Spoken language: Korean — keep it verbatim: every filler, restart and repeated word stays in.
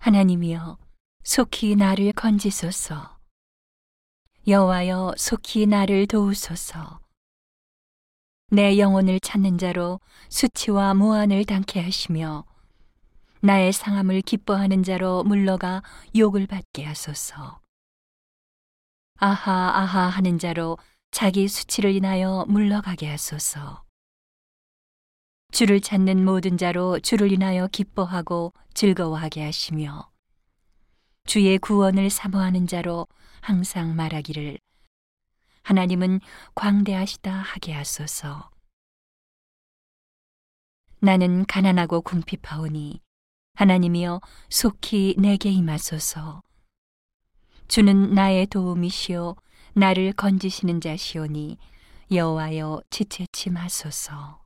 하나님이여 속히 나를 건지소서. 여호와여 속히 나를 도우소서. 내 영혼을 찾는 자로 수치와 모한을 당케 하시며 나의 상함을 기뻐하는 자로 물러가 욕을 받게 하소서. 아하 아하 하는 자로 자기 수치를 인하여 물러가게 하소서. 주를 찾는 모든 자로 주를 인하여 기뻐하고 즐거워하게 하시며 주의 구원을 사모하는 자로 항상 말하기를 하나님은 광대하시다 하게 하소서. 나는 가난하고 궁핍하오니 하나님이여 속히 내게 임하소서. 주는 나의 도움이시오 나를 건지시는 자시오니 여호와여 지체치 마소서.